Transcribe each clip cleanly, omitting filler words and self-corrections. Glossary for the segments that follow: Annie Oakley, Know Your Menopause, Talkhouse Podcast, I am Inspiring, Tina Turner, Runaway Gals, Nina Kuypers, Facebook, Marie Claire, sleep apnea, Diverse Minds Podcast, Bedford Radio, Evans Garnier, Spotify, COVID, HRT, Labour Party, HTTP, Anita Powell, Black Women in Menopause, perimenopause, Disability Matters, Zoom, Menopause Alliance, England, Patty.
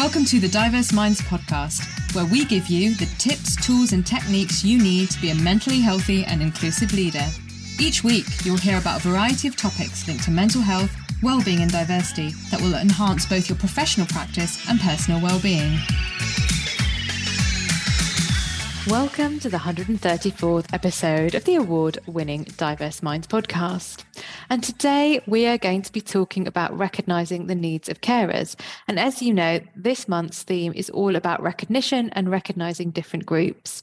Welcome to the Diverse Minds Podcast, where we give you the tips, tools and techniques you need to be a mentally healthy and inclusive leader. Each week, you'll hear about a variety of topics linked to mental health, wellbeing and diversity that will enhance both your professional practice and personal wellbeing. Welcome to the 134th episode of the award-winning Diverse Minds podcast. And today we are going to be talking about recognising the needs of carers. And as you know, this month's theme is all about recognition and recognising different groups.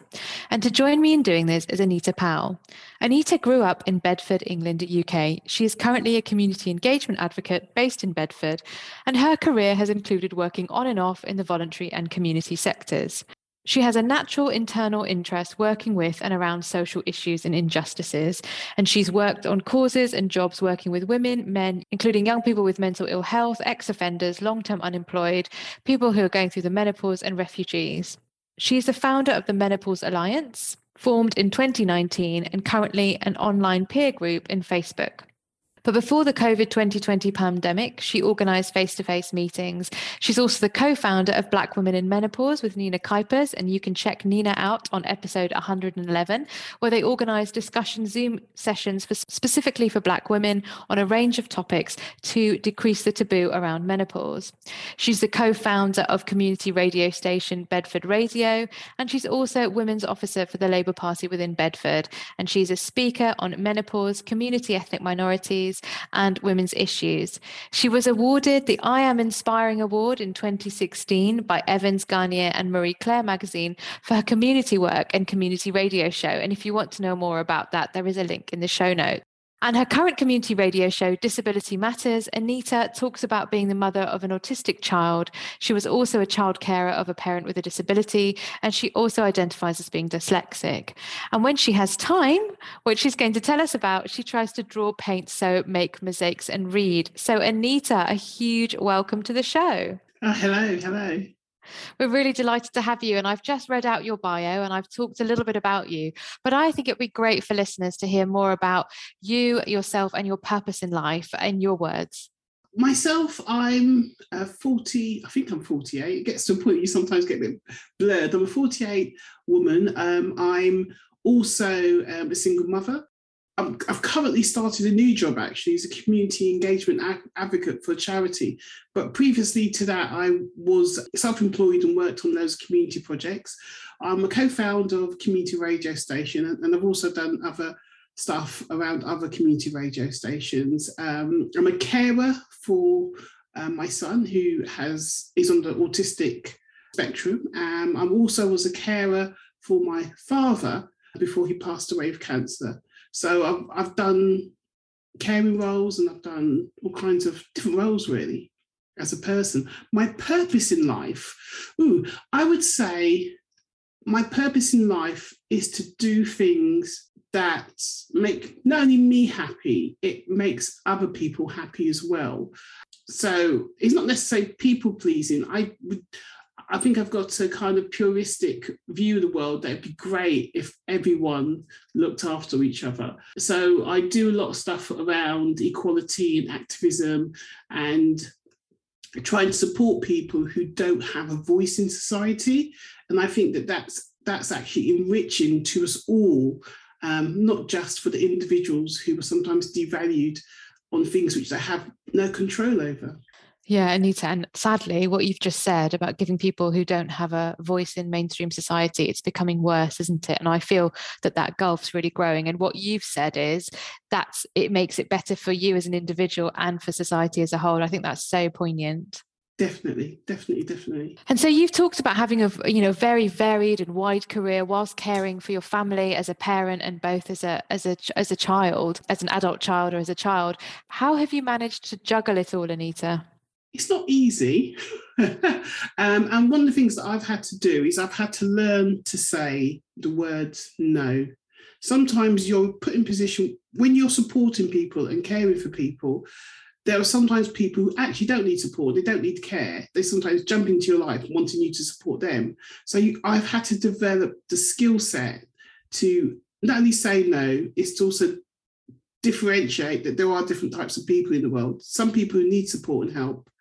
And to join me in doing this is Anita Powell. Anita grew up in Bedford, England, UK. She is currently a community engagement advocate based in Bedford, and her career has included working on and off in the voluntary and community sectors. She has a natural internal interest working with and around social issues and injustices, and she's worked on causes and jobs working with women, men, including young people with mental ill health, ex-offenders, long-term unemployed, people who are going through the menopause, and refugees. She is the founder of the Menopause Alliance, formed in 2019 and currently an online peer group in Facebook. But before the COVID 2020 pandemic, she organised face-to-face meetings. She's also the co-founder of Black Women in Menopause with Nina Kuypers, and you can check Nina out on episode 111, where they organise discussion Zoom sessions specifically for Black women on a range of topics to decrease the taboo around menopause. She's the co-founder of community radio station Bedford Radio, and she's also Women's Officer for the Labour Party within Bedford. And she's a speaker on menopause, community ethnic minorities, and women's issues. She was awarded the I Am Inspiring Award in 2016 by Evans Garnier and Marie Claire magazine for her community work and community radio show. And if you want to know more about that, there is a link in the show notes. And her current community radio show, Disability Matters, Anita talks about being the mother of an autistic child. She was also a child carer of a parent with a disability, and she also identifies as being dyslexic. And when she has time, which she's going to tell us about, she tries to draw, paint, sew, make mosaics and read. So Anita, a huge welcome to the show. Hello. We're really delighted to have you, and I've just read out your bio and I've talked a little bit about you, but I think it'd be great for listeners to hear more about you, yourself and your purpose in life in your words. Myself, I'm 48. It gets to a point you sometimes get a bit blurred. I'm a 48 woman. I'm also a single mother. I've currently started a new job, actually, as a community engagement advocate for charity. But previously to that, I was self-employed and worked on those community projects. I'm a co-founder of a community radio station, and I've also done other stuff around other community radio stations. I'm a carer for my son, who is on the autistic spectrum. I also was a carer for my father before he passed away of cancer. So I've done caring roles and I've done all kinds of different roles, really, as a person. My purpose in life, I would say my purpose in life is to do things that make not only me happy, it makes other people happy as well. So it's not necessarily people pleasing. I think I've got a kind of puristic view of the world that it'd be great if everyone looked after each other. So I do a lot of stuff around equality and activism and trying to support people who don't have a voice in society. And I think that that's actually enriching to us all, not just for the individuals who are sometimes devalued on things which they have no control over. Yeah, Anita, and sadly, what you've just said about giving people who don't have a voice in mainstream society, it's becoming worse, isn't it? And I feel that gulf's really growing. And what you've said is it makes it better for you as an individual and for society as a whole. I think that's so poignant. Definitely. And so you've talked about having a very varied and wide career whilst caring for your family as a parent and both as a child, as an adult child or as a child. How have you managed to juggle it all, Anita? It's not easy. And one of the things that I've had to do is I've had to learn to say the word no. Sometimes you're put in position when you're supporting people and caring for people. There are sometimes people who actually don't need support. They don't need care. They sometimes jump into your life wanting you to support them. So I've had to develop the skill set to not only say no, it's to also differentiate that there are different types of people in the world. Some people who need support and help.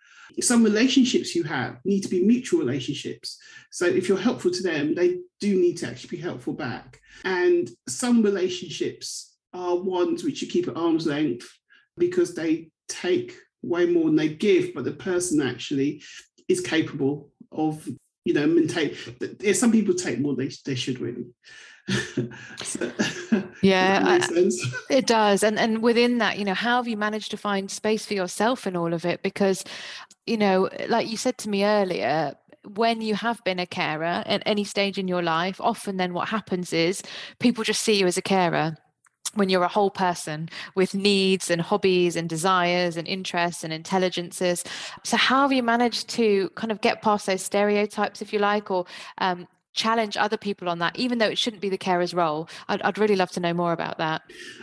some relationships you have need to be mutual relationships. So if you're helpful to them, they do need to actually be helpful back. And some relationships are ones which you keep at arm's length because they take way more than they give, but the person actually is capable of, you know, maintain. Some people take more than they should, really. So, yeah, it does. And within that, you know, how have you managed to find space for yourself in all of it? Because, you know, like you said to me earlier, when you have been a carer at any stage in your life, often then what happens is people just see you as a carer, when you're a whole person with needs and hobbies and desires and interests and intelligences. So how have you managed to kind of get past those stereotypes, if you like, or challenge other people on that, even though it shouldn't be the carer's role? I'd really love to know more about that.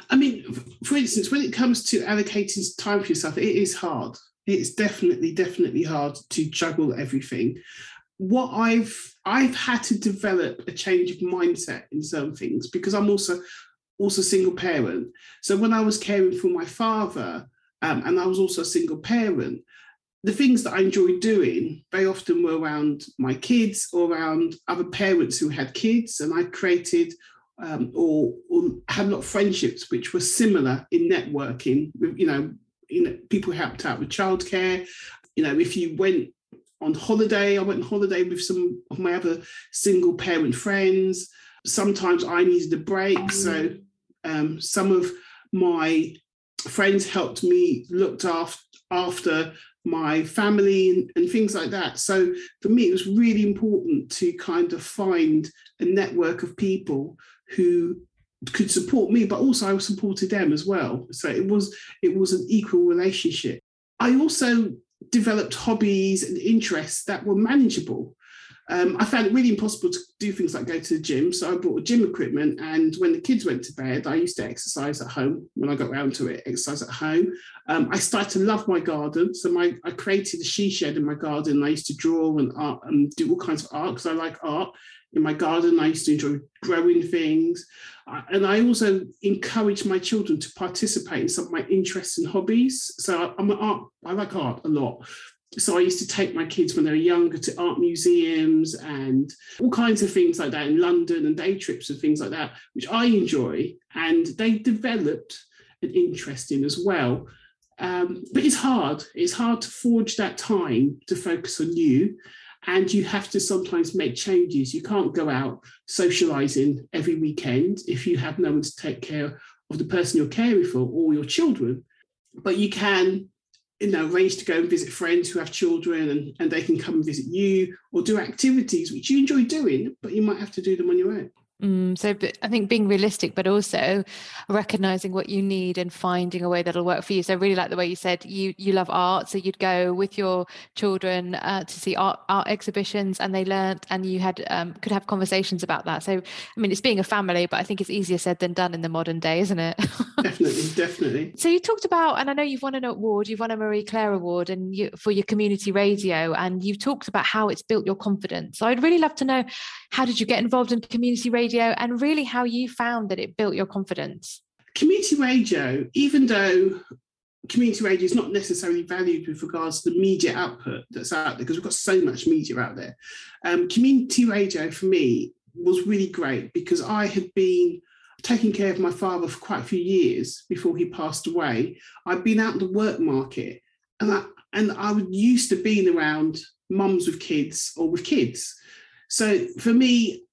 I mean, for instance, when it comes to allocating time for yourself, it is hard. It's definitely hard to juggle everything. What I've had to develop a change of mindset in some things, because I'm also single parent. So when I was caring for my father, and I was also a single parent, the things that I enjoyed doing very often were around my kids or around other parents who had kids. And I created or had a lot of friendships which were similar in networking. You know, people helped out with childcare. You know, if you went on holiday, I went on holiday with some of my other single parent friends. Sometimes I needed a break, so some of my friends helped me looked after my family and things like that. So for me, it was really important to kind of find a network of people who could support me, but also I supported them as well. So it was an equal relationship. I also developed hobbies and interests that were manageable. I found it really impossible to do things like go to the gym. So I bought gym equipment, and when the kids went to bed, I used to exercise at home. When I got round to it, exercise at home. I started to love my garden. So I created a she shed in my garden. I used to draw and art and do all kinds of art because I like art in my garden. I used to enjoy growing things. And I also encouraged my children to participate in some of my interests and hobbies. So I like art a lot. So I used to take my kids when they were younger to art museums and all kinds of things like that in London, and day trips and things like that, which I enjoy. And they developed an interest in as well. But it's hard. It's hard to forge that time to focus on you. And you have to sometimes make changes. You can't go out socialising every weekend if you have no one to take care of the person you're caring for or your children. But you can, you know, arrange to go and visit friends who have children, and they can come and visit you, or do activities which you enjoy doing, but you might have to do them on your own. So I think being realistic, but also recognising what you need and finding a way that'll work for you. So I really like the way you said you love art. So you'd go with your children to see art exhibitions, and they learnt, and you had could have conversations about that. So, I mean, it's being a family, but I think it's easier said than done in the modern day, isn't it? Definitely. So you talked about, and I know you've won an award, you've won a Marie Claire award and for your community radio, and you've talked about how it's built your confidence. So I'd really love to know, how did you get involved in community radio, and really how you found that it built your confidence? Community radio, even though community radio is not necessarily valued with regards to the media output that's out there, because we've got so much media out there. Community radio for me was really great because I had been taking care of my father for quite a few years before he passed away. I'd been out in the work market, and I was used to being around mums with kids or with kids. So for me,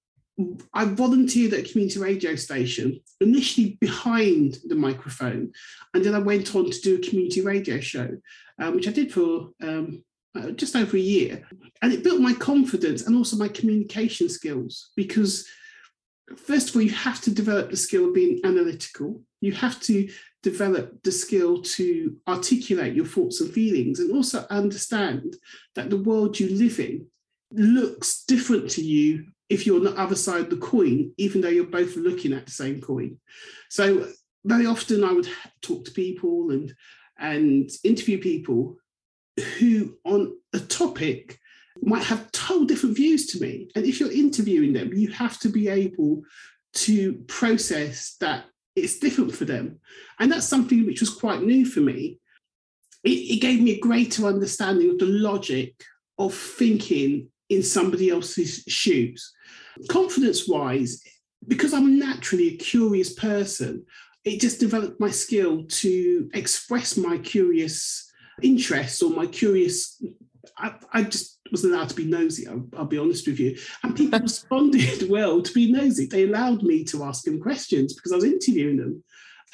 I volunteered at a community radio station, initially behind the microphone, and then I went on to do a community radio show, which I did for just over a year. And it built my confidence and also my communication skills, because first of all, you have to develop the skill of being analytical. You have to develop the skill to articulate your thoughts and feelings, and also understand that the world you live in looks different to you if you're on the other side of the coin, even though you're both looking at the same coin. So very often I would talk to people and interview people who on a topic might have total different views to me. And if you're interviewing them, you have to be able to process that it's different for them. And that's something which was quite new for me. it gave me a greater understanding of the logic of thinking in somebody else's shoes. Confidence-wise, because I'm naturally a curious person, it just developed my skill to express my curious interests or my curious... I just wasn't allowed to be nosy, I'll be honest with you. And people responded well to be nosy. They allowed me to ask them questions because I was interviewing them.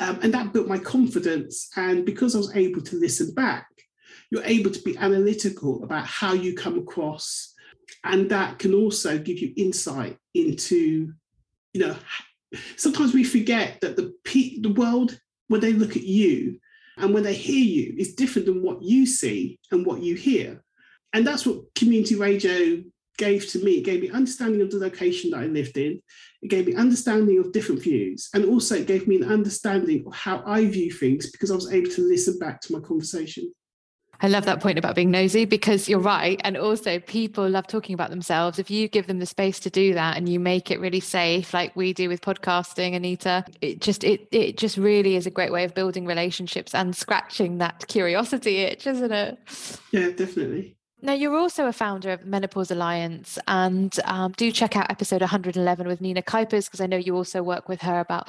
And that built my confidence. And because I was able to listen back, you're able to be analytical about how you come across. And that can also give you insight into, you know, sometimes we forget that the world, when they look at you and when they hear you, is different than what you see and what you hear. And that's what community radio gave to me. It gave me understanding of the location that I lived in. It gave me understanding of different views. And also it gave me an understanding of how I view things because I was able to listen back to my conversation. I love that point about being nosy because you're right. And also people love talking about themselves. If you give them the space to do that and you make it really safe, like we do with podcasting, Anita, it just really is a great way of building relationships and scratching that curiosity itch, isn't it? Yeah, definitely. Now, you're also a founder of Menopause Alliance, and do check out episode 111 with Nina Kuypers, because I know you also work with her about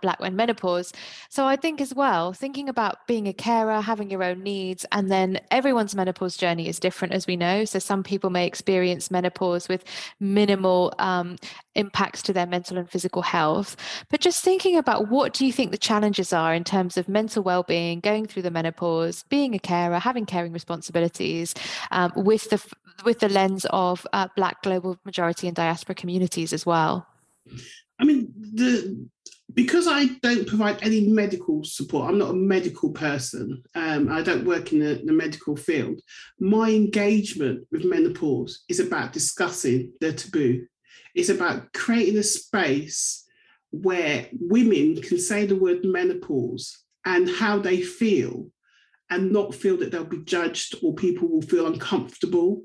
Black Women Menopause. So I think as well, thinking about being a carer, having your own needs, and then everyone's menopause journey is different, as we know. So some people may experience menopause with minimal impacts to their mental and physical health. But just thinking about what do you think the challenges are in terms of mental well-being, going through the menopause, being a carer, having caring responsibilities, with the lens of Black global majority and diaspora communities as well? I mean, because I don't provide any medical support, I'm not a medical person, I don't work in the medical field, my engagement with menopause is about discussing the taboo. It's about creating a space where women can say the word menopause and how they feel, and not feel that they'll be judged or people will feel uncomfortable.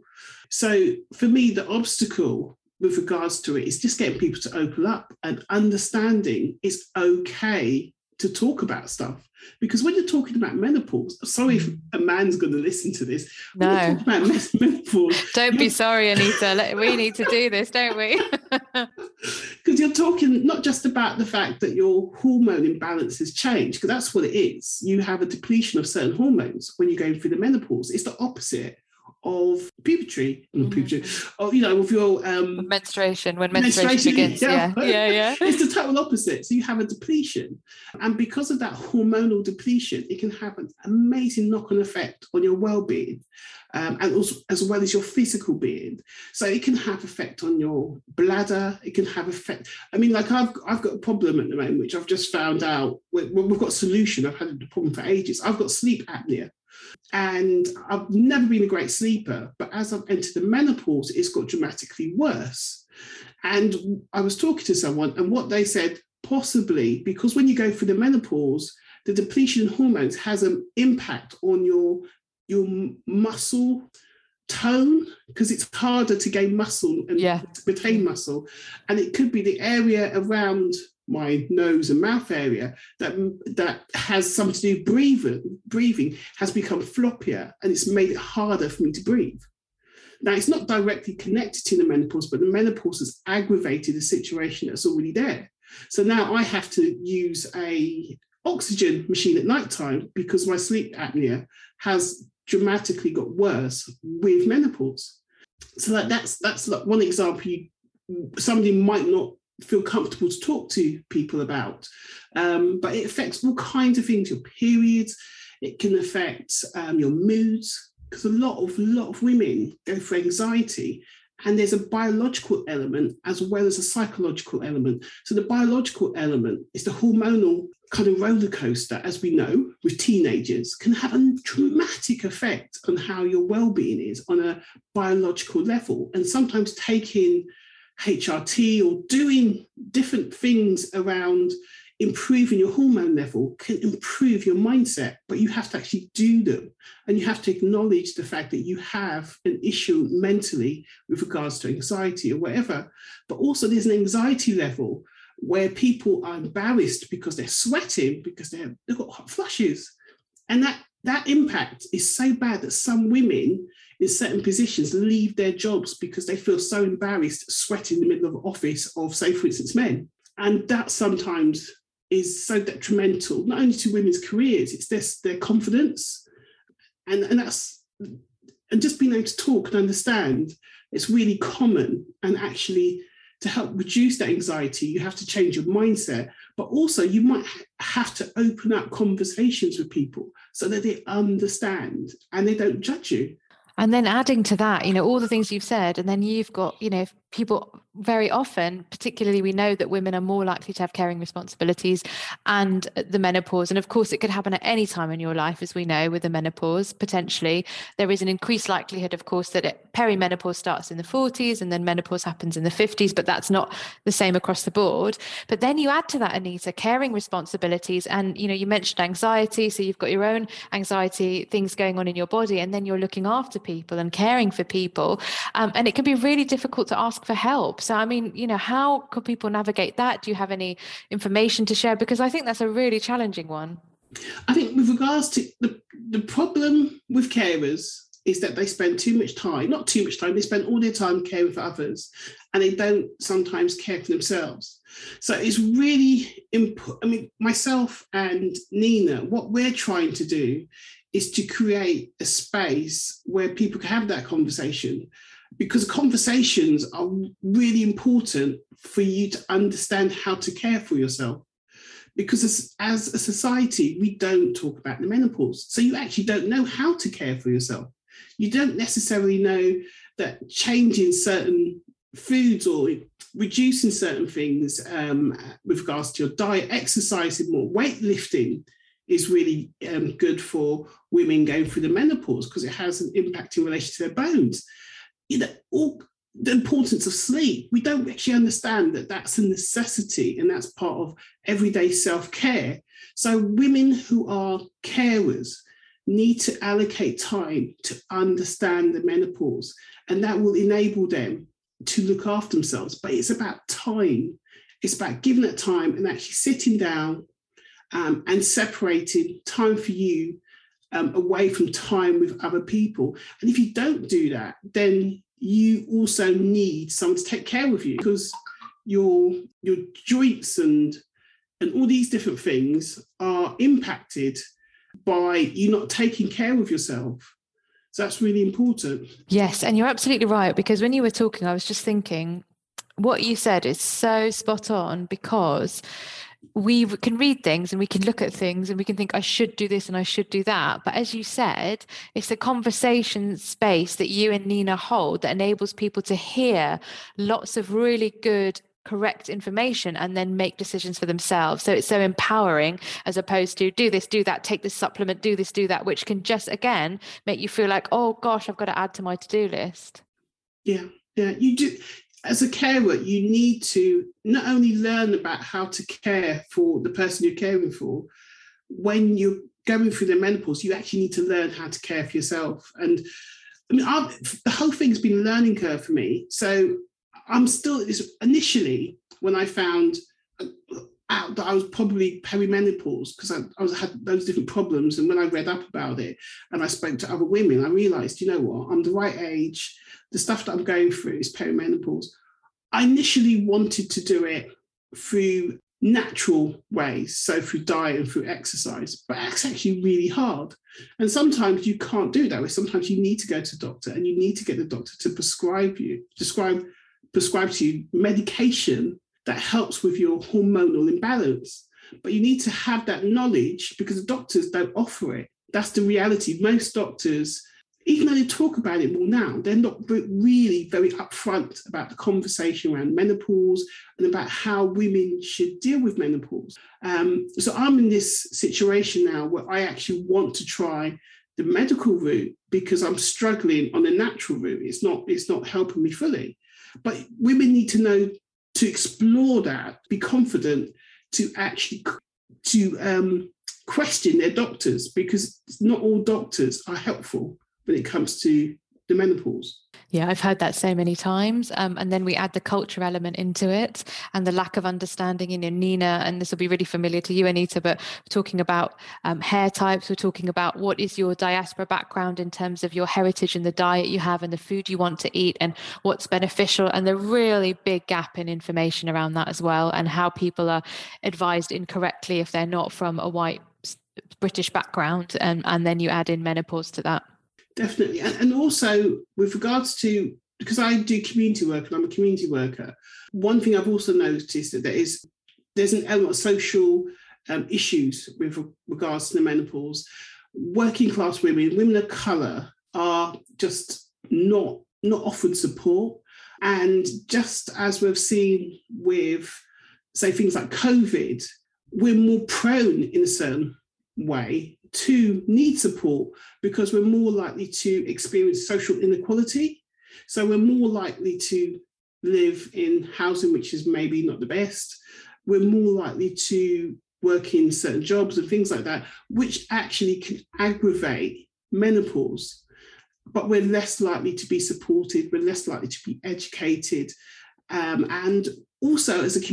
So for me, the obstacle with regards to it is just getting people to open up and understanding it's okay to talk about stuff. Because when you're talking about menopause, sorry if a man's going to listen to this. No. When you're talking about menopause, don't be sorry, Anita. We need to do this, don't we? Because you're talking not just about the fact that your hormone imbalances change, because that's what it is. You have a depletion of certain hormones when you're going through the menopause. It's the opposite of puberty, or, you know, of your menstruation, when menstruation begins. Yeah. It's the total opposite. So you have a depletion, and because of that hormonal depletion, it can have an amazing knock-on effect on your well-being, and also as well as your physical being. So it can have effect on your bladder. It can have effect. I mean, like I've got a problem at the moment, which I've just found out. We've got a solution. I've had the problem for ages. I've got sleep apnea. And I've never been a great sleeper, but as I've entered the menopause, it's got dramatically worse. And I was talking to someone, and what they said, possibly because when you go through the menopause, the depletion in hormones has an impact on your muscle tone, because it's harder to gain muscle and to retain muscle. And it could be the area around my nose and mouth area that has something to do with breathing has become floppier, and it's made it harder for me to breathe. Now, it's not directly connected to the menopause, but the menopause has aggravated a situation that's already there. So now I have to use an oxygen machine at nighttime because my sleep apnea has dramatically got worse with menopause. So that's like one example somebody might not feel comfortable to talk to people about, but it affects all kinds of things. Your periods, it can affect your moods, because a lot of women go for anxiety, and there's a biological element as well as a psychological element. So the biological element is the hormonal kind of roller coaster, as we know, with teenagers, can have a dramatic effect on how your well-being is on a biological level. And sometimes taking HRT or doing different things around improving your hormone level can improve your mindset, but you have to actually do them, and you have to acknowledge the fact that you have an issue mentally with regards to anxiety or whatever. But also there's an anxiety level where people are embarrassed because they're sweating, because they've got hot flushes, and that that impact is so bad that some women in certain positions leave their jobs because they feel so embarrassed sweating in the middle of office of, say, for instance, men. And that sometimes is so detrimental, not only to women's careers, it's their confidence. And just being able to talk and understand, it's really common. And actually, to help reduce that anxiety, you have to change your mindset, but also you might have to open up conversations with people so that they understand and they don't judge you. And then adding to that, you know, all the things you've said, and then you've got, you know, people very often, particularly we know that women are more likely to have caring responsibilities and the menopause. And of course, it could happen at any time in your life, as we know, with the menopause, potentially. There is an increased likelihood, of course, that perimenopause starts in the 40s and then menopause happens in the 50s, but that's not the same across the board. But then you add to that, Anita, caring responsibilities. And, you know, you mentioned anxiety. So you've got your own anxiety, things going on in your body, and then you're looking after people and caring for people. And it can be really difficult to ask for help. So, I mean, you know, how could people navigate that? Do you have any information to share? Because I think that's a really challenging one. I think with regards to the problem with carers is that they spend they spend all their time caring for others, and they don't sometimes care for themselves. So it's really important. I mean, myself and Nina, what we're trying to do is to create a space where people can have that conversation, because conversations are really important for you to understand how to care for yourself. Because as a society, we don't talk about the menopause. So you actually don't know how to care for yourself. You don't necessarily know that changing certain foods or reducing certain things with regards to your diet, exercising more, weightlifting is really good for women going through the menopause, because it has an impact in relation to their bones. You know, all the importance of sleep, we don't actually understand that that's a necessity and that's part of everyday self-care. So women who are carers need to allocate time to understand the menopause, and that will enable them to look after themselves. But it's about time. It's about giving that time and actually sitting down and separating time for you away from time with other people. And if you don't do that, then you also need someone to take care of you, because your joints and all these different things are impacted by you not taking care of yourself. So that's really important. Yes, and you're absolutely right, because when you were talking, I was just thinking what you said is so spot on, because we can read things and we can look at things and we can think, I should do this and I should do that. But as you said, it's the conversation space that you and Nina hold that enables people to hear lots of really good, correct information and then make decisions for themselves. So it's so empowering, as opposed to do this, do that, take this supplement, do this, do that, which can just, again, make you feel like, oh gosh, I've got to add to my to-do list. Yeah, you do. As a carer, you need to not only learn about how to care for the person you're caring for, when you're going through the menopause, you actually need to learn how to care for yourself. And I mean, the whole thing's been a learning curve for me. So I'm still, initially, when I found out that I was probably perimenopause, because I had those different problems. And when I read up about it and I spoke to other women, I realised, you know what, I'm the right age. The stuff that I'm going through is perimenopause. I initially wanted to do it through natural ways, so through diet and through exercise, but that's actually really hard. And sometimes you can't do that. Sometimes you need to go to a doctor, and you need to get the doctor to prescribe to you medication that helps with your hormonal imbalance. But you need to have that knowledge, because the doctors don't offer it. That's the reality. Most doctors, even though they talk about it more now, they're not really very upfront about the conversation around menopause and about how women should deal with menopause. So I'm in this situation now where I actually want to try the medical route, because I'm struggling on the natural route. It's not helping me fully. But women need to know to explore that, be confident to actually question their doctors, because not all doctors are helpful when it comes to the menopause. Yeah, I've heard that so many times. And then we add the culture element into it and the lack of understanding. You know, Nina, and this will be really familiar to you, Anita, but we're talking about hair types. We're talking about what is your diaspora background in terms of your heritage and the diet you have and the food you want to eat and what's beneficial, and the really big gap in information around that as well, and how people are advised incorrectly if they're not from a white British background. And then you add in menopause to that. Definitely. And also with regards to, because I do community work and I'm a community worker, one thing I've also noticed that there's an element of social issues with regards to the menopause. Working class women, women of colour are just not often support. And just as we've seen with, say, things like COVID, we're more prone in a certain way to need support because we're more likely to experience social inequality. So we're more likely to live in housing which is maybe not the best. We're more likely to work in certain jobs and things like that, which actually can aggravate menopause. But we're less likely to be supported. We're less likely to be educated. And also as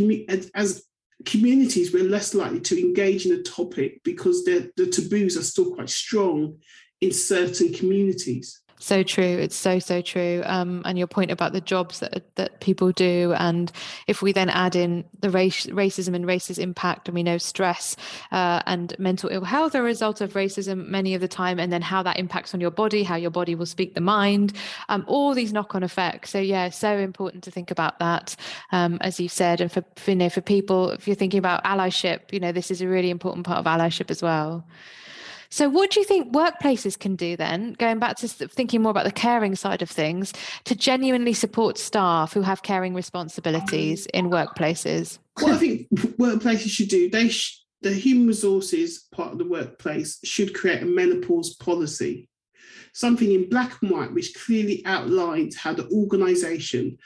communities, we're less likely to engage in a topic because the taboos are still quite strong in certain communities. So true. It's so true. And your point about the jobs that people do. And if we then add in the racism and race's impact, and we know stress and mental ill health are a result of racism many of the time, and then how that impacts on your body, how your body will speak the mind, all these knock-on effects. So yeah, so important to think about that, as you said. And for people, if you're thinking about allyship, this is a really important part of allyship as well. So what do you think workplaces can do then, going back to thinking more about the caring side of things, to genuinely support staff who have caring responsibilities in workplaces? What I think workplaces should do, the human resources part of the workplace should create a menopause policy, something in black and white, which clearly outlines how the organisation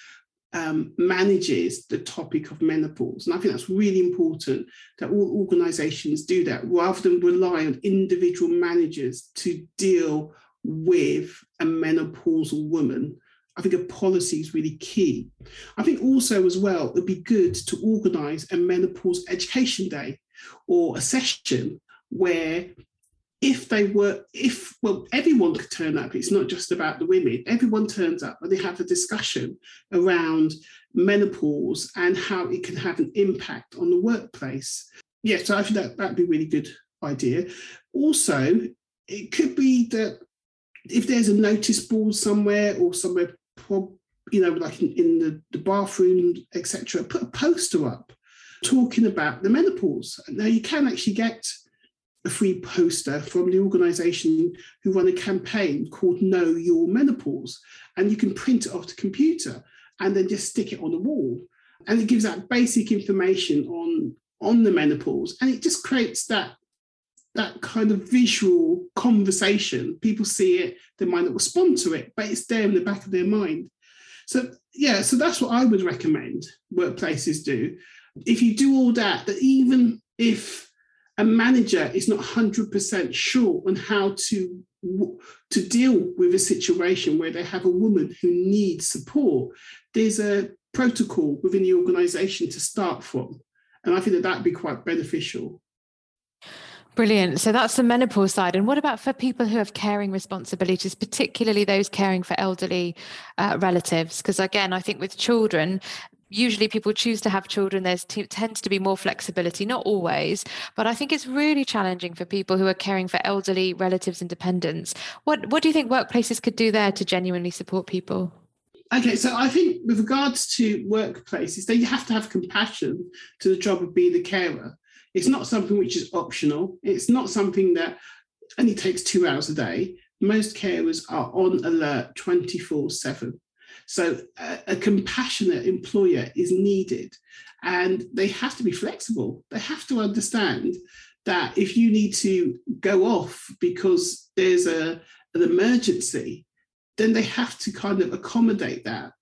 manages the topic of menopause. And I think that's really important that all organisations do that rather than rely on individual managers to deal with a menopausal woman. I think a policy is really key. I think also as well, it'd be good to organise a menopause education day or a session where everyone could turn up. It's not just about the women. Everyone turns up and they have a discussion around menopause and how it can have an impact on the workplace. Yeah, so I think that'd be a really good idea. Also, it could be that if there's a notice board somewhere or somewhere, like in the bathroom, etc., put a poster up talking about the menopause. Now, you can actually get a free poster from the organisation who run a campaign called Know Your Menopause, and you can print it off the computer and then just stick it on the wall, and it gives that basic information on the menopause, and it just creates that kind of visual conversation. People see it, they might not respond to it, but it's there in the back of their mind. So that's what I would recommend workplaces do. If you do all that, even if a manager is not 100% sure on how to deal with a situation where they have a woman who needs support, there's a protocol within the organisation to start from. And I think that'd be quite beneficial. Brilliant. So that's the menopause side. And what about for people who have caring responsibilities, particularly those caring for elderly relatives? Because again, I think with children, usually people choose to have children. There tends to be more flexibility, not always, but I think it's really challenging for people who are caring for elderly relatives and dependents. What do you think workplaces could do there to genuinely support people? Okay, so I think with regards to workplaces, they have to have compassion to the job of being a carer. It's not something which is optional. It's not something that only takes 2 hours a day. Most carers are on alert 24/7. So a compassionate employer is needed, and they have to be flexible. They have to understand that if you need to go off because there's an emergency, then they have to kind of accommodate that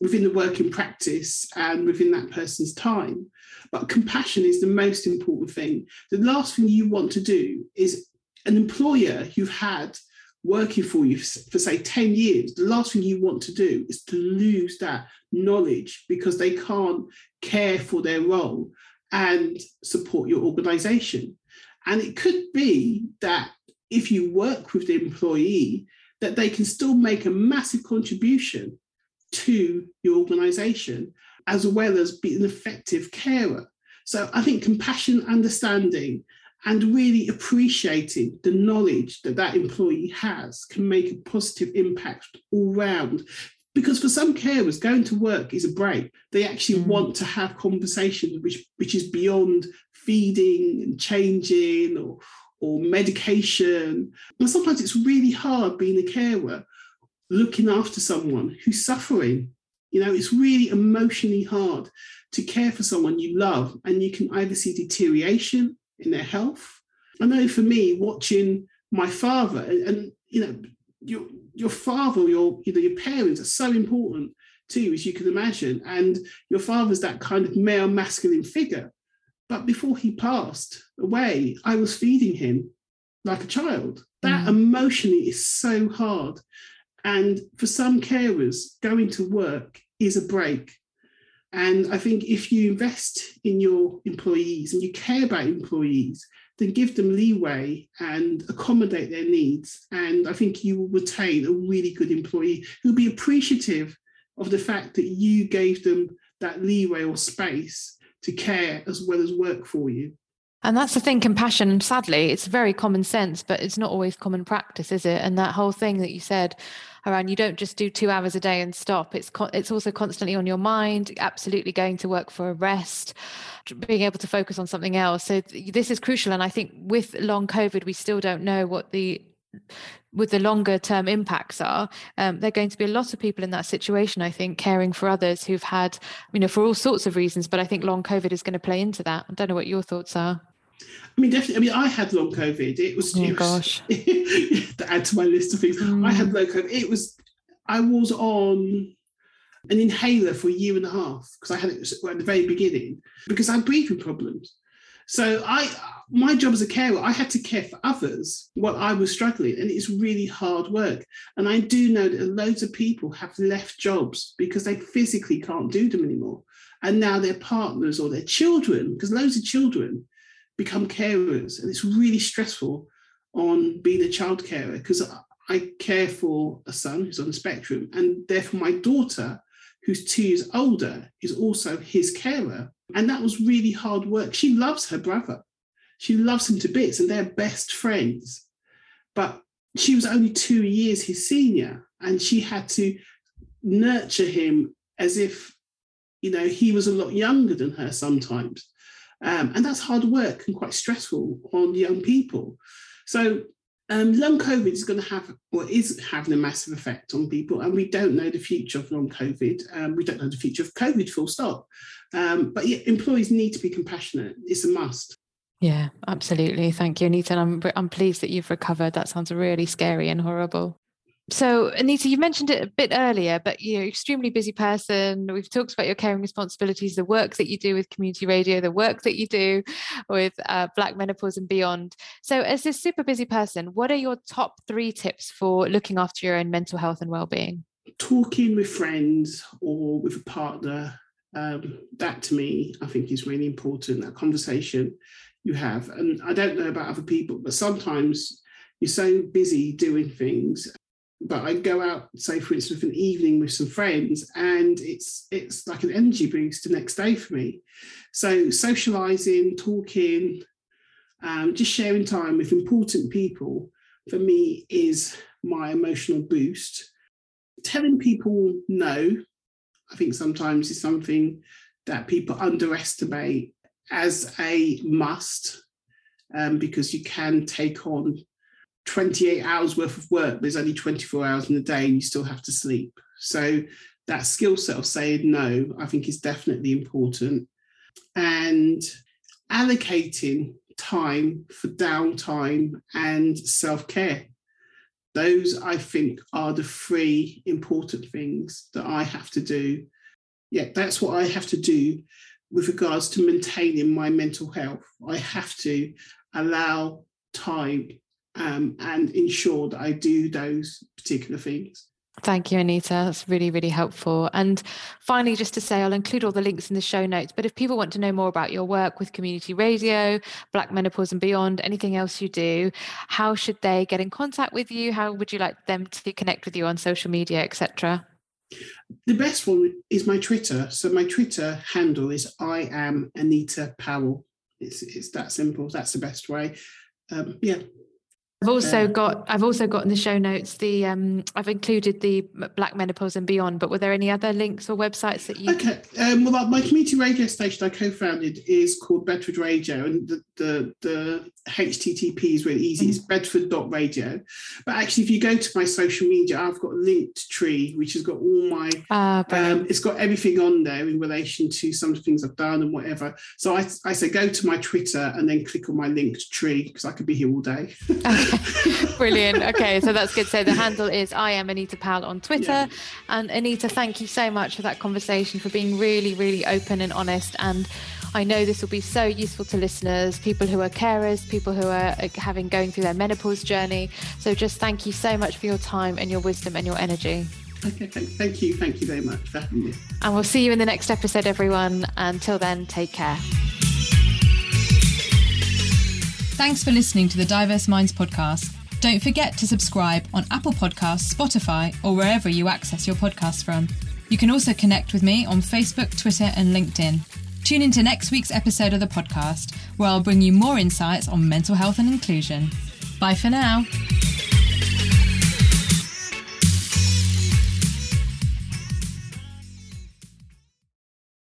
within the working practice and within that person's time. But compassion is the most important thing. The last thing you want to do is an employer you've had working for you for say 10 years, the last thing you want to do is to lose that knowledge because they can't care for their role and support your organisation. And it could be that if you work with the employee, that they can still make a massive contribution to your organisation, as well as be an effective carer. So I think compassion, understanding, and really appreciating the knowledge that that employee has can make a positive impact all round. Because for some carers, going to work is a break. They actually want to have conversations which is beyond feeding and changing or medication. And sometimes it's really hard being a carer, looking after someone who's suffering. You know, it's really emotionally hard to care for someone you love, and you can either see deterioration in their health. I know for me, watching my father, and you know, your father, your parents are so important to you, as you can imagine. And your father's that kind of male masculine figure. But before he passed away, I was feeding him like a child. That emotionally is so hard. And for some carers, going to work is a break. And I think if you invest in your employees and you care about employees, then give them leeway and accommodate their needs. And I think you will retain a really good employee who'll be appreciative of the fact that you gave them that leeway or space to care as well as work for you. And that's the thing, compassion, sadly, it's very common sense, but it's not always common practice, is it? And that whole thing that you said around, you don't just do 2 hours a day and stop. It's also constantly on your mind, absolutely going to work for a rest, being able to focus on something else. So this is crucial. And I think with long COVID, we still don't know what the longer term impacts are. There are going to be a lot of people in that situation, I think, caring for others who've had, you know, for all sorts of reasons, but I think long COVID is going to play into that. I don't know what your thoughts are. I mean, definitely. I mean, I had long COVID. Gosh. To add to my list of things, I had long COVID. I was on an inhaler for a year and a half because I had it at the very beginning because I had breathing problems. So my job as a carer, I had to care for others while I was struggling, and it's really hard work. And I do know that loads of people have left jobs because they physically can't do them anymore. And now their partners or their children, because loads of children become carers, and it's really stressful on being a child carer because I care for a son who's on the spectrum, and therefore my daughter, who's 2 years older, is also his carer. And that was really hard work. She loves her brother. She loves him to bits and they're best friends. But she was only 2 years his senior, and she had to nurture him as if, you know, he was a lot younger than her sometimes. And that's hard work and quite stressful on young people. So long COVID is going to have, or is having, a massive effect on people. And we don't know the future of long COVID. We don't know the future of COVID, full stop. But yeah, employees need to be compassionate. It's a must. Yeah, absolutely. Thank you, Anita. And I'm pleased that you've recovered. That sounds really scary and horrible. So, Anita, you mentioned it a bit earlier, but you're an extremely busy person. We've talked about your caring responsibilities, the work that you do with community radio, the work that you do with Black Menopause and beyond. So as this super busy person, what are your top 3 tips for looking after your own mental health and well-being? Talking with friends or with a partner, that to me, I think is really important, that conversation you have. And I don't know about other people, but sometimes you're so busy doing things. But I go out, say, for instance, an evening with some friends, and it's like an energy boost the next day for me. So socialising, talking, just sharing time with important people for me is my emotional boost. Telling people no, I think sometimes is something that people underestimate as a must, because you can take on 28 hours worth of work. There's only 24 hours in the day and you still have to sleep. So that skill set of saying no, I think, is definitely important. And allocating time for downtime and self-care. Those, I think, are the 3 important things that I have to do. Yeah, that's what I have to do with regards to maintaining my mental health. I have to allow time and ensure that I do those particular things. Thank you, Anita. That's really, really helpful. And finally, just to say, I'll include all the links in the show notes, but if people want to know more about your work with community radio, Black Menopause and Beyond, anything else you do, how should they get in contact with you? How would you like them to connect with you on social media, etc.? The best one is my Twitter. So my Twitter handle is I am Anita Powell. It's that simple. That's the best way. Yeah. I've also got in the show notes the I've included the Black Menopause and Beyond, but were there any other links or websites that you... Okay, well, my community radio station I co-founded is called Bedford Radio, and the HTTP is really easy. It's bedford.radio. But actually, if you go to my social media, I've got Linktree, which has got all my... it's got everything on there in relation to some of the things I've done and whatever. So I say go to my Twitter and then click on my Linktree, because I could be here all day. Brilliant. Okay, so that's good. So the handle is I am Anita Powell on Twitter. Yeah. And Anita, thank you so much for that conversation, for being really, really open and honest. And I know this will be so useful to listeners, people who are carers, people who are going through their menopause journey. So just thank you so much for your time and your wisdom and your energy. Okay, thank you. Thank you very much for having me. And we'll see you in the next episode, everyone. Until then, take care. Thanks for listening to the Diverse Minds podcast. Don't forget to subscribe on Apple Podcasts, Spotify, or wherever you access your podcasts from. You can also connect with me on Facebook, Twitter, and LinkedIn. Tune into next week's episode of the podcast, where I'll bring you more insights on mental health and inclusion. Bye for now.